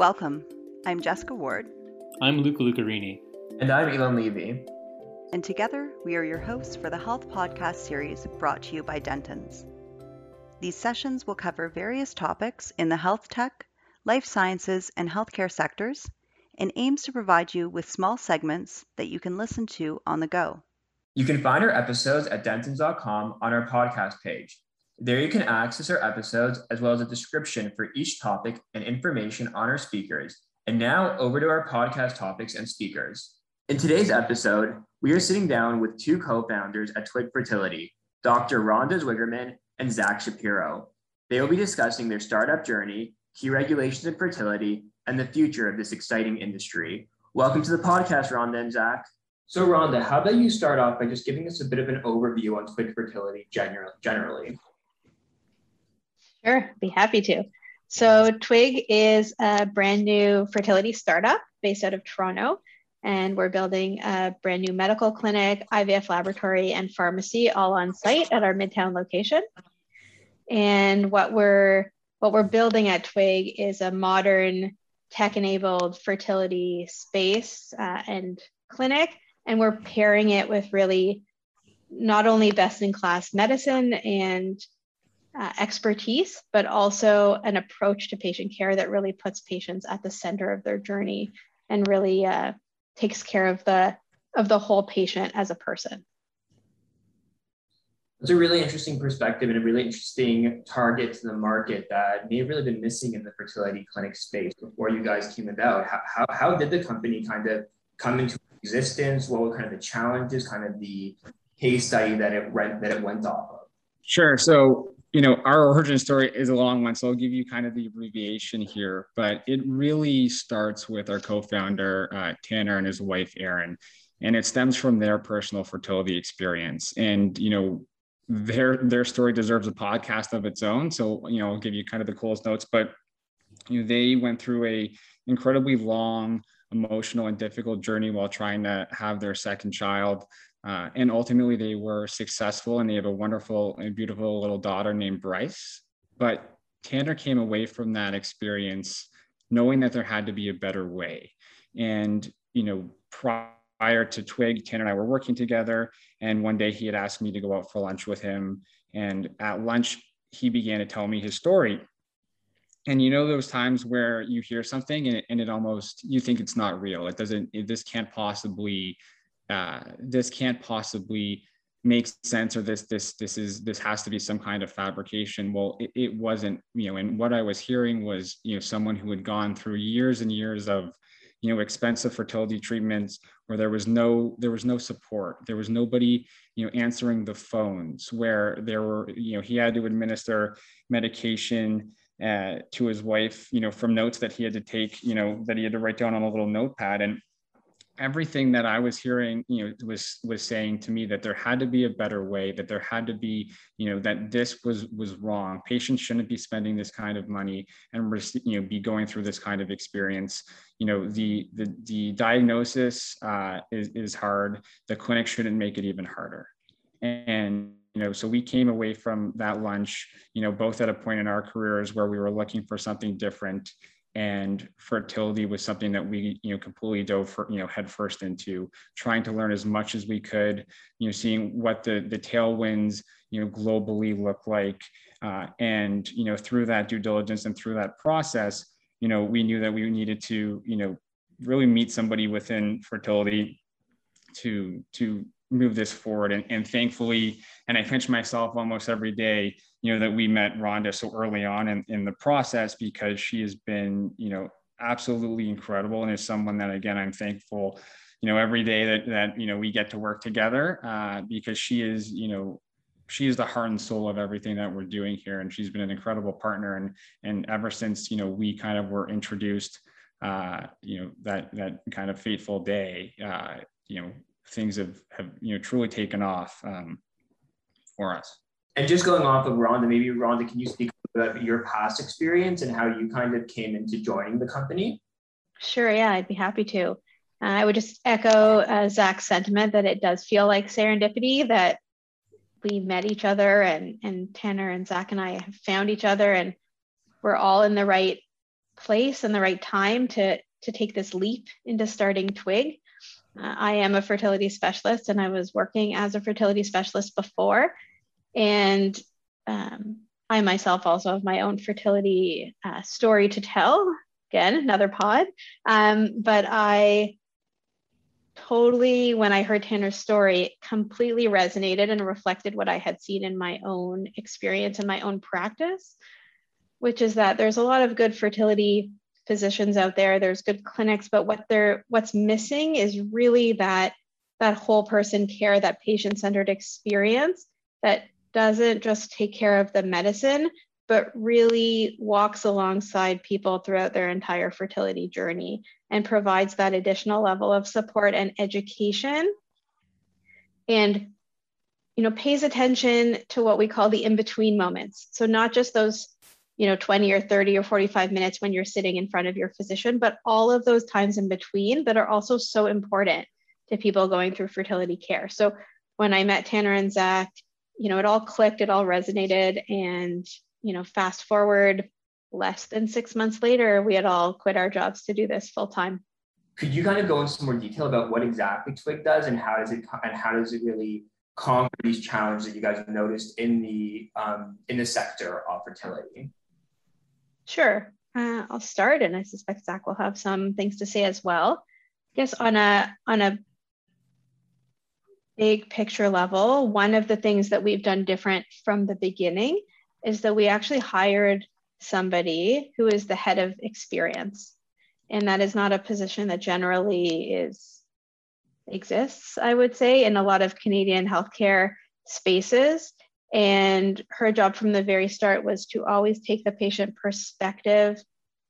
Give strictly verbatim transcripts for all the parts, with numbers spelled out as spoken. Welcome. I'm Jessica Ward. I'm Luca Lucarini. And I'm Elon Levy. And together, we are your hosts for the Health Podcast series brought to you by Dentons. These sessions will cover various topics in the health tech, life sciences, and healthcare sectors, and aims to provide you with small segments that you can listen to on the go. You can find our episodes at dentons dot com on our podcast page. There you can access our episodes as well as a description for each topic and information on our speakers. And now over to our podcast topics and speakers. In today's episode, we are sitting down with two co-founders at Twig Fertility, Doctor Rhonda Zwickerman and Zach Shapiro. They will be discussing their startup journey, key regulations in fertility, and the future of this exciting industry. Welcome to the podcast, Rhonda and Zach. So Rhonda, how about you start off by just giving us a bit of an overview on Twig Fertility generally? Sure, be happy to. So Twig is a brand new fertility startup based out of Toronto, and we're building a brand new medical clinic, I V F laboratory, and pharmacy all on site at our Midtown location. And what we're what we're building at Twig is a modern tech-enabled fertility space uh, and clinic. And we're pairing it with really not only best-in-class medicine and uh, expertise, but also an approach to patient care that really puts patients at the center of their journey and really uh, takes care of the of the whole patient as a person. It's a really interesting perspective and a really interesting target to the market that may have really been missing in the fertility clinic space before you guys came about. How, how, how did the company kind of come into existence? What were kind of the challenges, kind of the case study that it went, that it went off of? Sure. So, you know, our origin story is a long one, so I'll give you kind of the abbreviation here, but it really starts with our co-founder, uh, Tanner, and his wife, Erin, and it stems from their personal fertility experience. And, you know, their, their story deserves a podcast of its own. So, you know, I'll give you kind of the coolest notes, but, you know, they went through a incredibly long, emotional and difficult journey while trying to have their second child. Uh, and ultimately they were successful and they have a wonderful and beautiful little daughter named Bryce. But Tanner came away from that experience knowing that there had to be a better way. And, you know, prior to Twig, Tanner and I were working together. And one day he had asked me to go out for lunch with him. And at lunch, he began to tell me his story. And you know those times where you hear something and it, and it almost, you think it's not real. It doesn't, it, this can't possibly, uh, this can't possibly make sense, or this, this, this is, this has to be some kind of fabrication. Well, it, it wasn't, you know, and what I was hearing was, you know, someone who had gone through years and years of, you know, expensive fertility treatments where there was no, there was no support. There was nobody, you know, answering the phones, where there were, you know, he had to administer medication Uh, to his wife, you know, from notes that he had to take, you know, that he had to write down on a little notepad. And everything that I was hearing, you know, was was saying to me that there had to be a better way, that there had to be, you know, that this was was wrong. Patients shouldn't be spending this kind of money and, you know, be going through this kind of experience. You know, the the, the diagnosis uh, is, is hard. The clinic shouldn't make it even harder. And you know, so we came away from that lunch, you know, both at a point in our careers where we were looking for something different, and fertility was something that we, you know, completely dove for, you know, headfirst into, trying to learn as much as we could, you know, seeing what the, the tailwinds, you know, globally look like. Uh, and, you know, through that due diligence and through that process, you know, we knew that we needed to, you know, really meet somebody within fertility to, to, move this forward. And, and thankfully, and I pinch myself almost every day, you know, that we met Rhonda so early on in, in the process, because she has been, you know, absolutely incredible. And is someone that, again, I'm thankful, you know, every day that, that, you know, we get to work together, uh, because she is, you know, she is the heart and soul of everything that we're doing here. And she's been an incredible partner. And, and ever since, you know, we kind of were introduced, uh, you know, that, that kind of fateful day, uh, you know, things have, have, you know, truly taken off um, for us. And just going off of Rhonda, maybe Rhonda, can you speak about your past experience and how you kind of came into joining the company? Sure, yeah, I'd be happy to. Uh, I would just echo uh, Zach's sentiment that it does feel like serendipity that we met each other, and, and Tanner and Zach and I have found each other, and we're all in the right place and the right time to, to take this leap into starting Twig. Uh, I am a fertility specialist, and I was working as a fertility specialist before. And um, I myself also have my own fertility uh, story to tell. Again, another pod. Um, but I totally, when I heard Tanner's story, it completely resonated and reflected what I had seen in my own experience and my own practice, which is that there's a lot of good fertility physicians out there, there's good clinics, but what they're what's missing is really that that whole person care, that patient-centered experience that doesn't just take care of the medicine, but really walks alongside people throughout their entire fertility journey and provides that additional level of support and education, and you know, pays attention to what we call the in-between moments. So not just those, you know, twenty or thirty or forty-five minutes when you're sitting in front of your physician, but all of those times in between that are also so important to people going through fertility care. So when I met Tanner and Zach, you know, it all clicked, it all resonated. And, you know, fast forward less than six months later, we had all quit our jobs to do this full time. Could you kind of go into some more detail about what exactly Twig does and how does it, and how does it really conquer these challenges that you guys have noticed in the, um, in the sector of fertility? Sure, uh, I'll start, and I suspect Zach will have some things to say as well. I guess on a, on a big picture level, one of the things that we've done different from the beginning is that we actually hired somebody who is the head of experience. And that is not a position that generally is exists, I would say, in a lot of Canadian healthcare spaces. And her job from the very start was to always take the patient perspective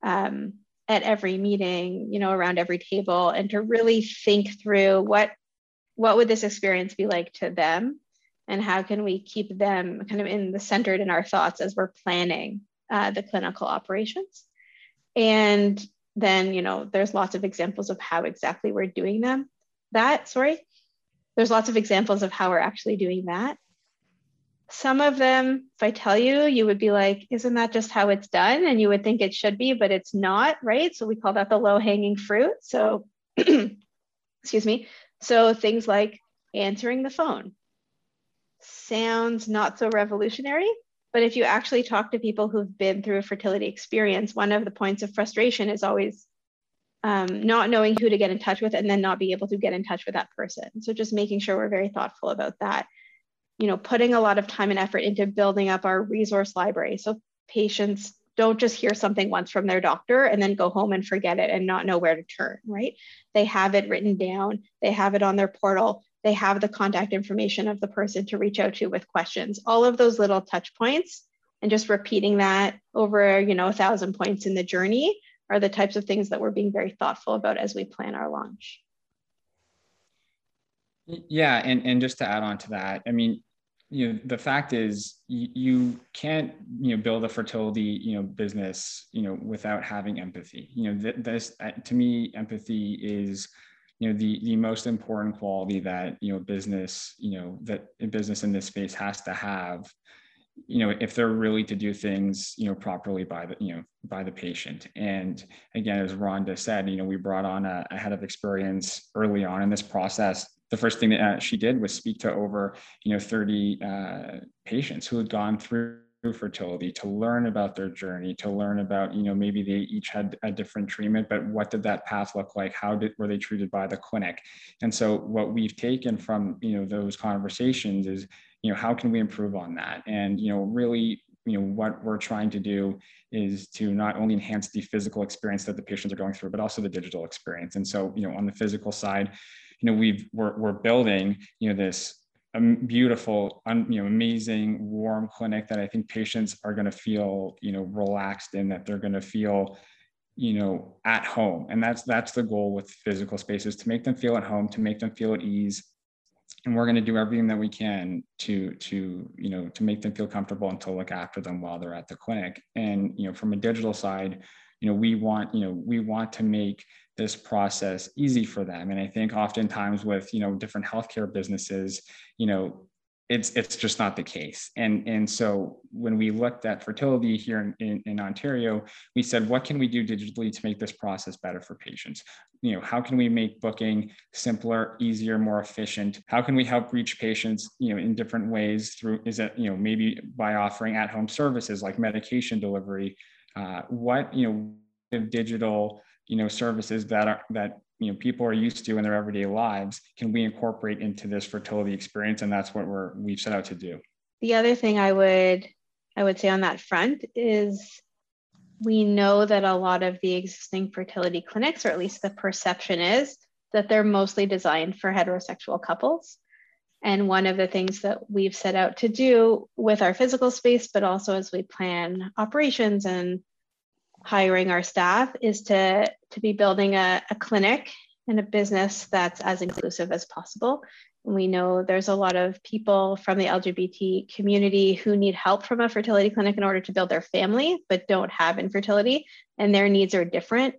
um, at every meeting, you know, around every table, and to really think through what, what would this experience be like to them, and how can we keep them kind of in the centered in our thoughts as we're planning uh, the clinical operations. And then, you know, there's lots of examples of how exactly we're doing them. That, sorry, there's lots of examples of how we're actually doing that. Some of them, if I tell you, you would be like, isn't that just how it's done? And you would think it should be, but it's not, right? So we call that the low-hanging fruit. So, excuse me. So things like answering the phone. Sounds not so revolutionary, but if you actually talk to people who've been through a fertility experience, one of the points of frustration is always um, not knowing who to get in touch with and then not being able to get in touch with that person. So just making sure we're very thoughtful about that. You know, putting a lot of time and effort into building up our resource library. So patients don't just hear something once from their doctor and then go home and forget it and not know where to turn, right? They have it written down. They have it on their portal. They have the contact information of the person to reach out to with questions. All of those little touch points and just repeating that over, you know, a thousand points in the journey are the types of things that we're being very thoughtful about as we plan our launch. Yeah, and, and just to add on to that, I mean, you know, the fact is you, you can't, you know, build a fertility, you know, business, you know, without having empathy. You know, th- this, uh, to me, empathy is, you know, the, the most important quality that, you know, business, you know, that a business in this space has to have, you know, if they're really to do things, you know, properly by the, you know, by the patient. And again, as Rhonda said, you know, we brought on a, a head of experience early on in this process. The first thing that she did was speak to over, you know, thirty uh, patients who had gone through fertility to learn about their journey, to learn about, you know, maybe they each had a different treatment, but what did that path look like? How did, were they treated by the clinic? And so what we've taken from, you know, those conversations is, you know, how can we improve on that? And, you know, really, you know, what we're trying to do is to not only enhance the physical experience that the patients are going through, but also the digital experience. And so, you know, on the physical side, you know, we've, we're, we're building, you know, this um, beautiful, un, you know, amazing, warm clinic that I think patients are going to feel, you know, relaxed in, that they're going to feel, you know, at home. And that's, that's the goal with physical spaces, to make them feel at home, to make them feel at ease. And we're going to do everything that we can to, to, you know, to make them feel comfortable and to look after them while they're at the clinic. And, you know, from a digital side, you know, we want, you know, we want to make this process easy for them. And I think oftentimes with, you know, different healthcare businesses, you know, it's it's just not the case. And, and so when we looked at fertility here in, in, in Ontario, we said, what can we do digitally to make this process better for patients? You know, how can we make booking simpler, easier, more efficient? How can we help reach patients, you know, in different ways through, is it, you know, maybe by offering at-home services like medication delivery? Uh, what, you know, digital, you know, services that are, that, you know, people are used to in their everyday lives, can we incorporate into this fertility experience? And that's what we're, we've set out to do. The other thing I would, I would say on that front is, we know that a lot of the existing fertility clinics, or at least the perception is, that they're mostly designed for heterosexual couples. And one of the things that we've set out to do with our physical space, but also as we plan operations and hiring our staff, is to, to be building a, a clinic and a business that's as inclusive as possible. And we know there's a lot of people from the L G B T community who need help from a fertility clinic in order to build their family, but don't have infertility, and their needs are different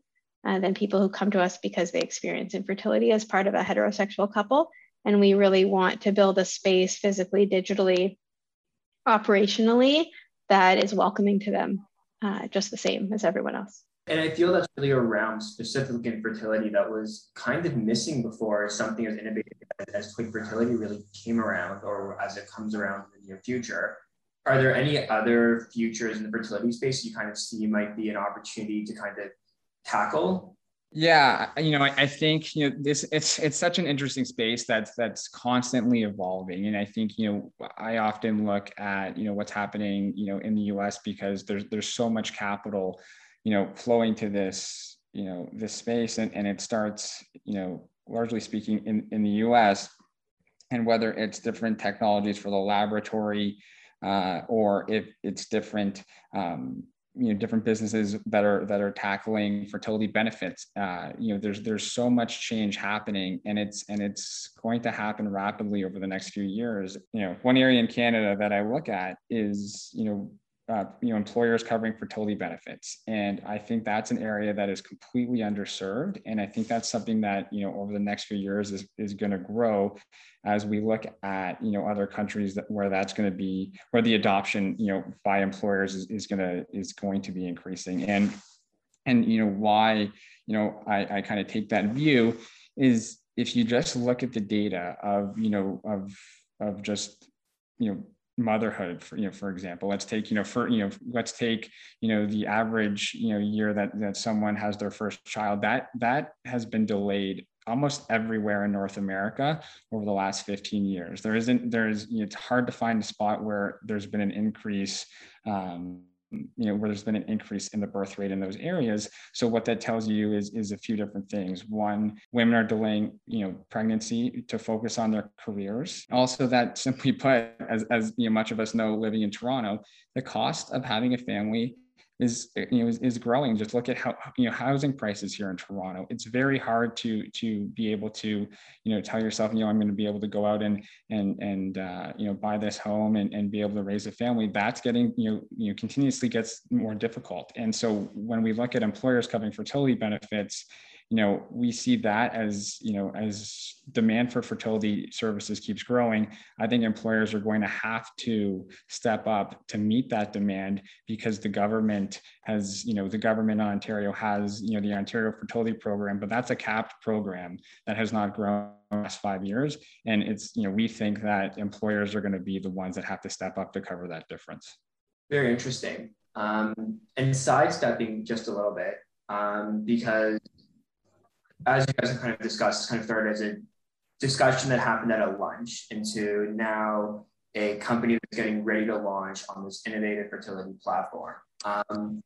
uh, than people who come to us because they experience infertility as part of a heterosexual couple. And we really want to build a space physically, digitally, operationally, that is welcoming to them, uh, just the same as everyone else. And I feel that's really around specific infertility that was kind of missing before something as innovative as Twig Fertility really came around, or as it comes around in the near future. Are there any other futures in the fertility space you kind of see might be an opportunity to kind of tackle? Yeah, you know, I, I think, you know, this, it's, it's such an interesting space that's, that's constantly evolving. And I think, you know, I often look at, you know, what's happening, you know, in the U S, because there's, there's so much capital, you know, flowing to this, you know, this space, and, and it starts, you know, largely speaking in, in the U S, and whether it's different technologies for the laboratory, uh, or if it's different, um, you know, different businesses that are, that are tackling fertility benefits. Uh, you know, there's, there's so much change happening, and it's, and it's going to happen rapidly over the next few years. You know, one area in Canada that I look at is, you know, uh, you know, employers covering fertility benefits. And I think that's an area that is completely underserved. And I think that's something that, you know, over the next few years is, is going to grow as we look at, you know, other countries that, where that's going to be, where the adoption, you know, by employers is, is going to, is going to be increasing. And, and, you know, why, you know, I, I kind of take that view is, if you just look at the data of, you know, of, of just, you know, motherhood, for, you know, for example, let's take, you know, for, you know, let's take, you know, the average, you know, year that, that someone has their first child, that, that has been delayed almost everywhere in North America over the last fifteen years. There isn't, there's, you know, it's hard to find a spot where there's been an increase, um, you know, where there's been an increase in the birth rate in those areas. So what that tells you is, is a few different things. One, women are delaying, you know, pregnancy to focus on their careers. Also, that simply put, as, as you know, much of us know, living in Toronto, the cost of having a family is, you know, is, is growing. Just look at how, you know, housing prices here in Toronto. It's very hard to, to be able to, you know, tell yourself, you know, I'm going to be able to go out and, and, and, uh, you know, buy this home and, and be able to raise a family. That's getting, you know, you know, continuously gets more difficult. And so when we look at employers covering fertility benefits, you know, we see that as, you know, as demand for fertility services keeps growing, I think employers are going to have to step up to meet that demand, because the government has, you know, the government in Ontario has, you know, the Ontario Fertility Program, but that's a capped program that has not grown in the last five years. And it's, you know, we think that employers are going to be the ones that have to step up to cover that difference. Very interesting. Um, and sidestepping just a little bit, um, because as you guys have kind of discussed, it's kind of started as a discussion that happened at a lunch into now a company that's getting ready to launch on this innovative fertility platform. Um,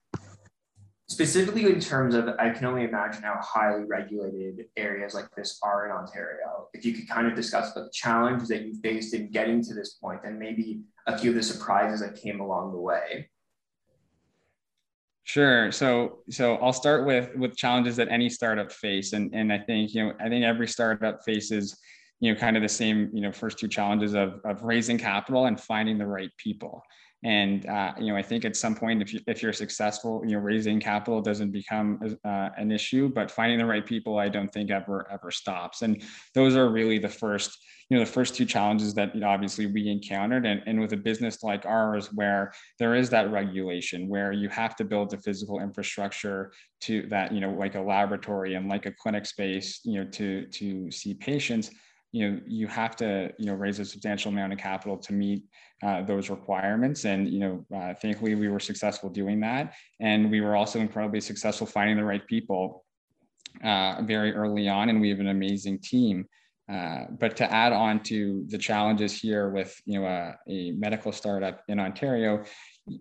specifically in terms of, I can only imagine how highly regulated areas like this are in Ontario. If you could kind of discuss the challenges that you faced in getting to this point, and maybe a few of the surprises that came along the way. Sure. So, so I'll start with, with challenges that any startup face. And, and I think, you know, I think every startup faces, you know, kind of the same, you know, first two challenges of, of raising capital and finding the right people. And, uh, you know, I think at some point, if, you, if you're successful, you know, raising capital doesn't become uh, an issue, but finding the right people, I don't think ever, ever stops. And those are really the first, you know, the first two challenges that, you know, obviously we encountered. And, and with a business like ours, where there is that regulation, where you have to build the physical infrastructure to that, you know, like a laboratory and like a clinic space, you know, to, to see patients, you know, you have to, you know, raise a substantial amount of capital to meet uh, those requirements. And, you know, uh, thankfully we were successful doing that. And we were also incredibly successful finding the right people uh, very early on. And we have an amazing team. Uh, but to add on to the challenges here with, you know, a, a medical startup in Ontario,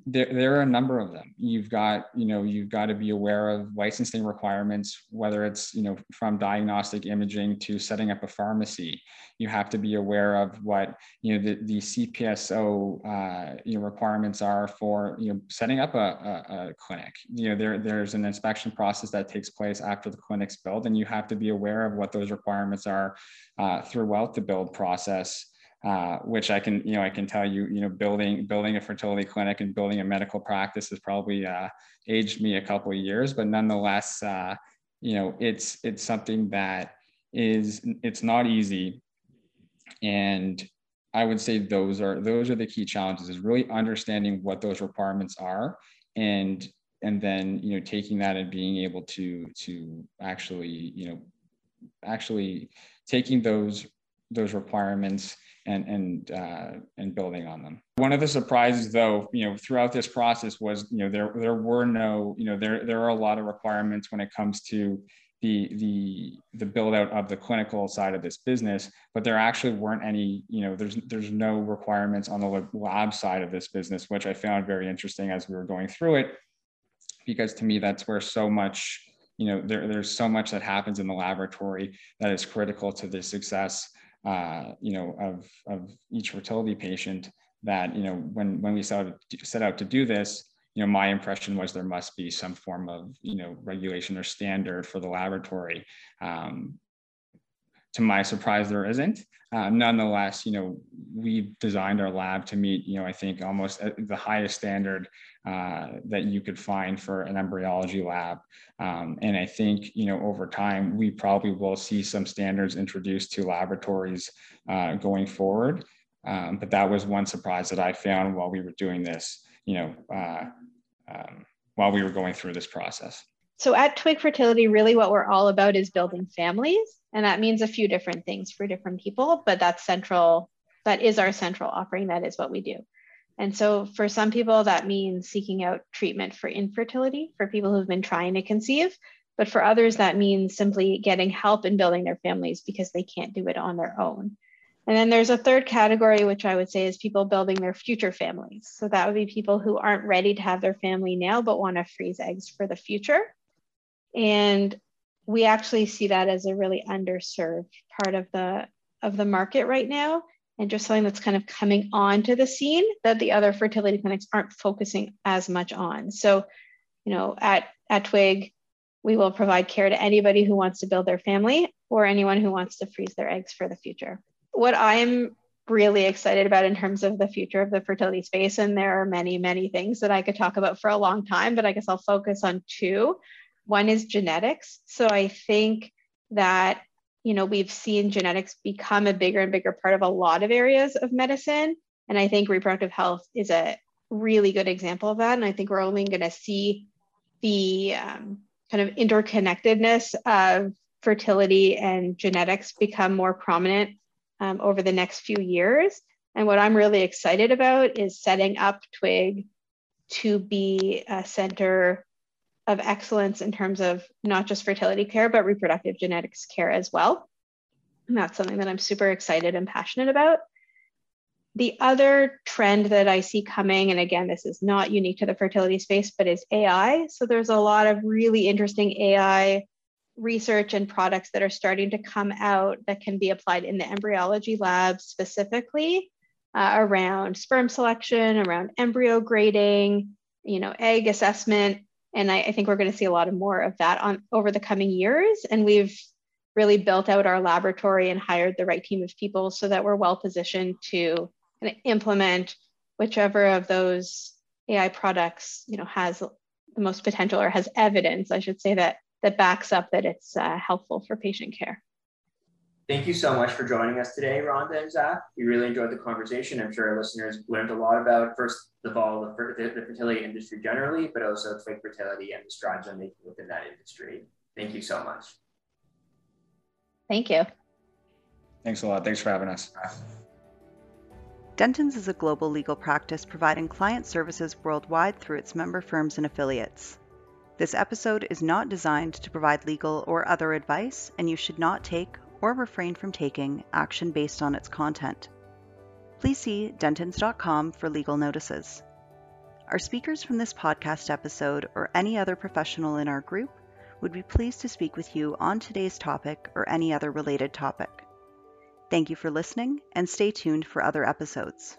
There, there are a number of them. You've got, you know, you've got to be aware of licensing requirements, whether it's, you know, from diagnostic imaging to setting up a pharmacy. You have to be aware of what, you know, the, the C P S O, uh, you know, requirements are for, you know, setting up a, a, a clinic. You know, there, there's an inspection process that takes place after the clinic's built, and you have to be aware of what those requirements are uh, throughout the build process. Uh, which I can, you know, I can tell you, you know, building building a fertility clinic and building a medical practice has probably uh, aged me a couple of years, but nonetheless, uh, you know, it's it's something that is it's not easy, and I would say those are those are the key challenges: is really understanding what those requirements are, and and then you know taking that and being able to to actually you know actually taking those those requirements and and uh, and building on them. One of the surprises, though, you know, throughout this process was, you know, there there were no, you know, there there are a lot of requirements when it comes to the the the build out of the clinical side of this business, but there actually weren't any, you know, there's there's no requirements on the lab side of this business, which I found very interesting as we were going through it, because to me that's where so much, you know, there there's so much that happens in the laboratory that is critical to the success. Uh, you know, of, of each fertility patient that, you know, when, when we started, set out to do this, you know, my impression was there must be some form of, you know, regulation or standard for the laboratory. Um, to my surprise, there isn't. Uh, nonetheless, you know, we designed our lab to meet, you know, I think almost the highest standard uh, that you could find for an embryology lab. Um, and I think, you know, over time, we probably will see some standards introduced to laboratories uh, going forward. Um, but that was one surprise that I found while we were doing this, you know, uh, um, while we were going through this process. So at Twig Fertility, really what we're all about is building families. And that means a few different things for different people, but that's central. That is our central offering. That is what we do. And so for some people, that means seeking out treatment for infertility for people who've been trying to conceive. But for others, that means simply getting help in building their families because they can't do it on their own. And then there's a third category, which I would say is people building their future families. So that would be people who aren't ready to have their family now, but want to freeze eggs for the future. And we actually see that as a really underserved part of the, of the market right now, and just something that's kind of coming onto the scene that the other fertility clinics aren't focusing as much on. So, you know, at, at Twig, we will provide care to anybody who wants to build their family or anyone who wants to freeze their eggs for the future. What I'm really excited about in terms of the future of the fertility space, and there are many, many things that I could talk about for a long time, but I guess I'll focus on two. One is genetics. So I think that, you know, we've seen genetics become a bigger and bigger part of a lot of areas of medicine. And I think reproductive health is a really good example of that. And I think we're only going to see the um, kind of interconnectedness of fertility and genetics become more prominent um, over the next few years. And what I'm really excited about is setting up Twig to be a center of excellence in terms of not just fertility care, but reproductive genetics care as well. And that's something that I'm super excited and passionate about. The other trend that I see coming, and again, this is not unique to the fertility space, but is A I. So there's a lot of really interesting A I research and products that are starting to come out that can be applied in the embryology lab specifically uh, around sperm selection, around embryo grading, you know, egg assessment. And I, I think we're going to see a lot of more of that on over the coming years. And we've really built out our laboratory and hired the right team of people so that we're well positioned to kind of implement whichever of those A I products, you know, has the most potential, or has evidence, I should say, that that backs up that it's uh, helpful for patient care. Thank you so much for joining us today, Rhonda and Zach. We really enjoyed the conversation. I'm sure our listeners learned a lot about, first of all, the, the fertility industry generally, but also Twig Fertility and the strides we're making within that industry. Thank you so much. Thank you. Thanks a lot. Thanks for having us. Dentons is a global legal practice providing client services worldwide through its member firms and affiliates. This episode is not designed to provide legal or other advice, and you should not take or refrain from taking action based on its content. Please see dentons dot com for legal notices. Our speakers from this podcast episode or any other professional in our group would be pleased to speak with you on today's topic or any other related topic. Thank you for listening, and stay tuned for other episodes.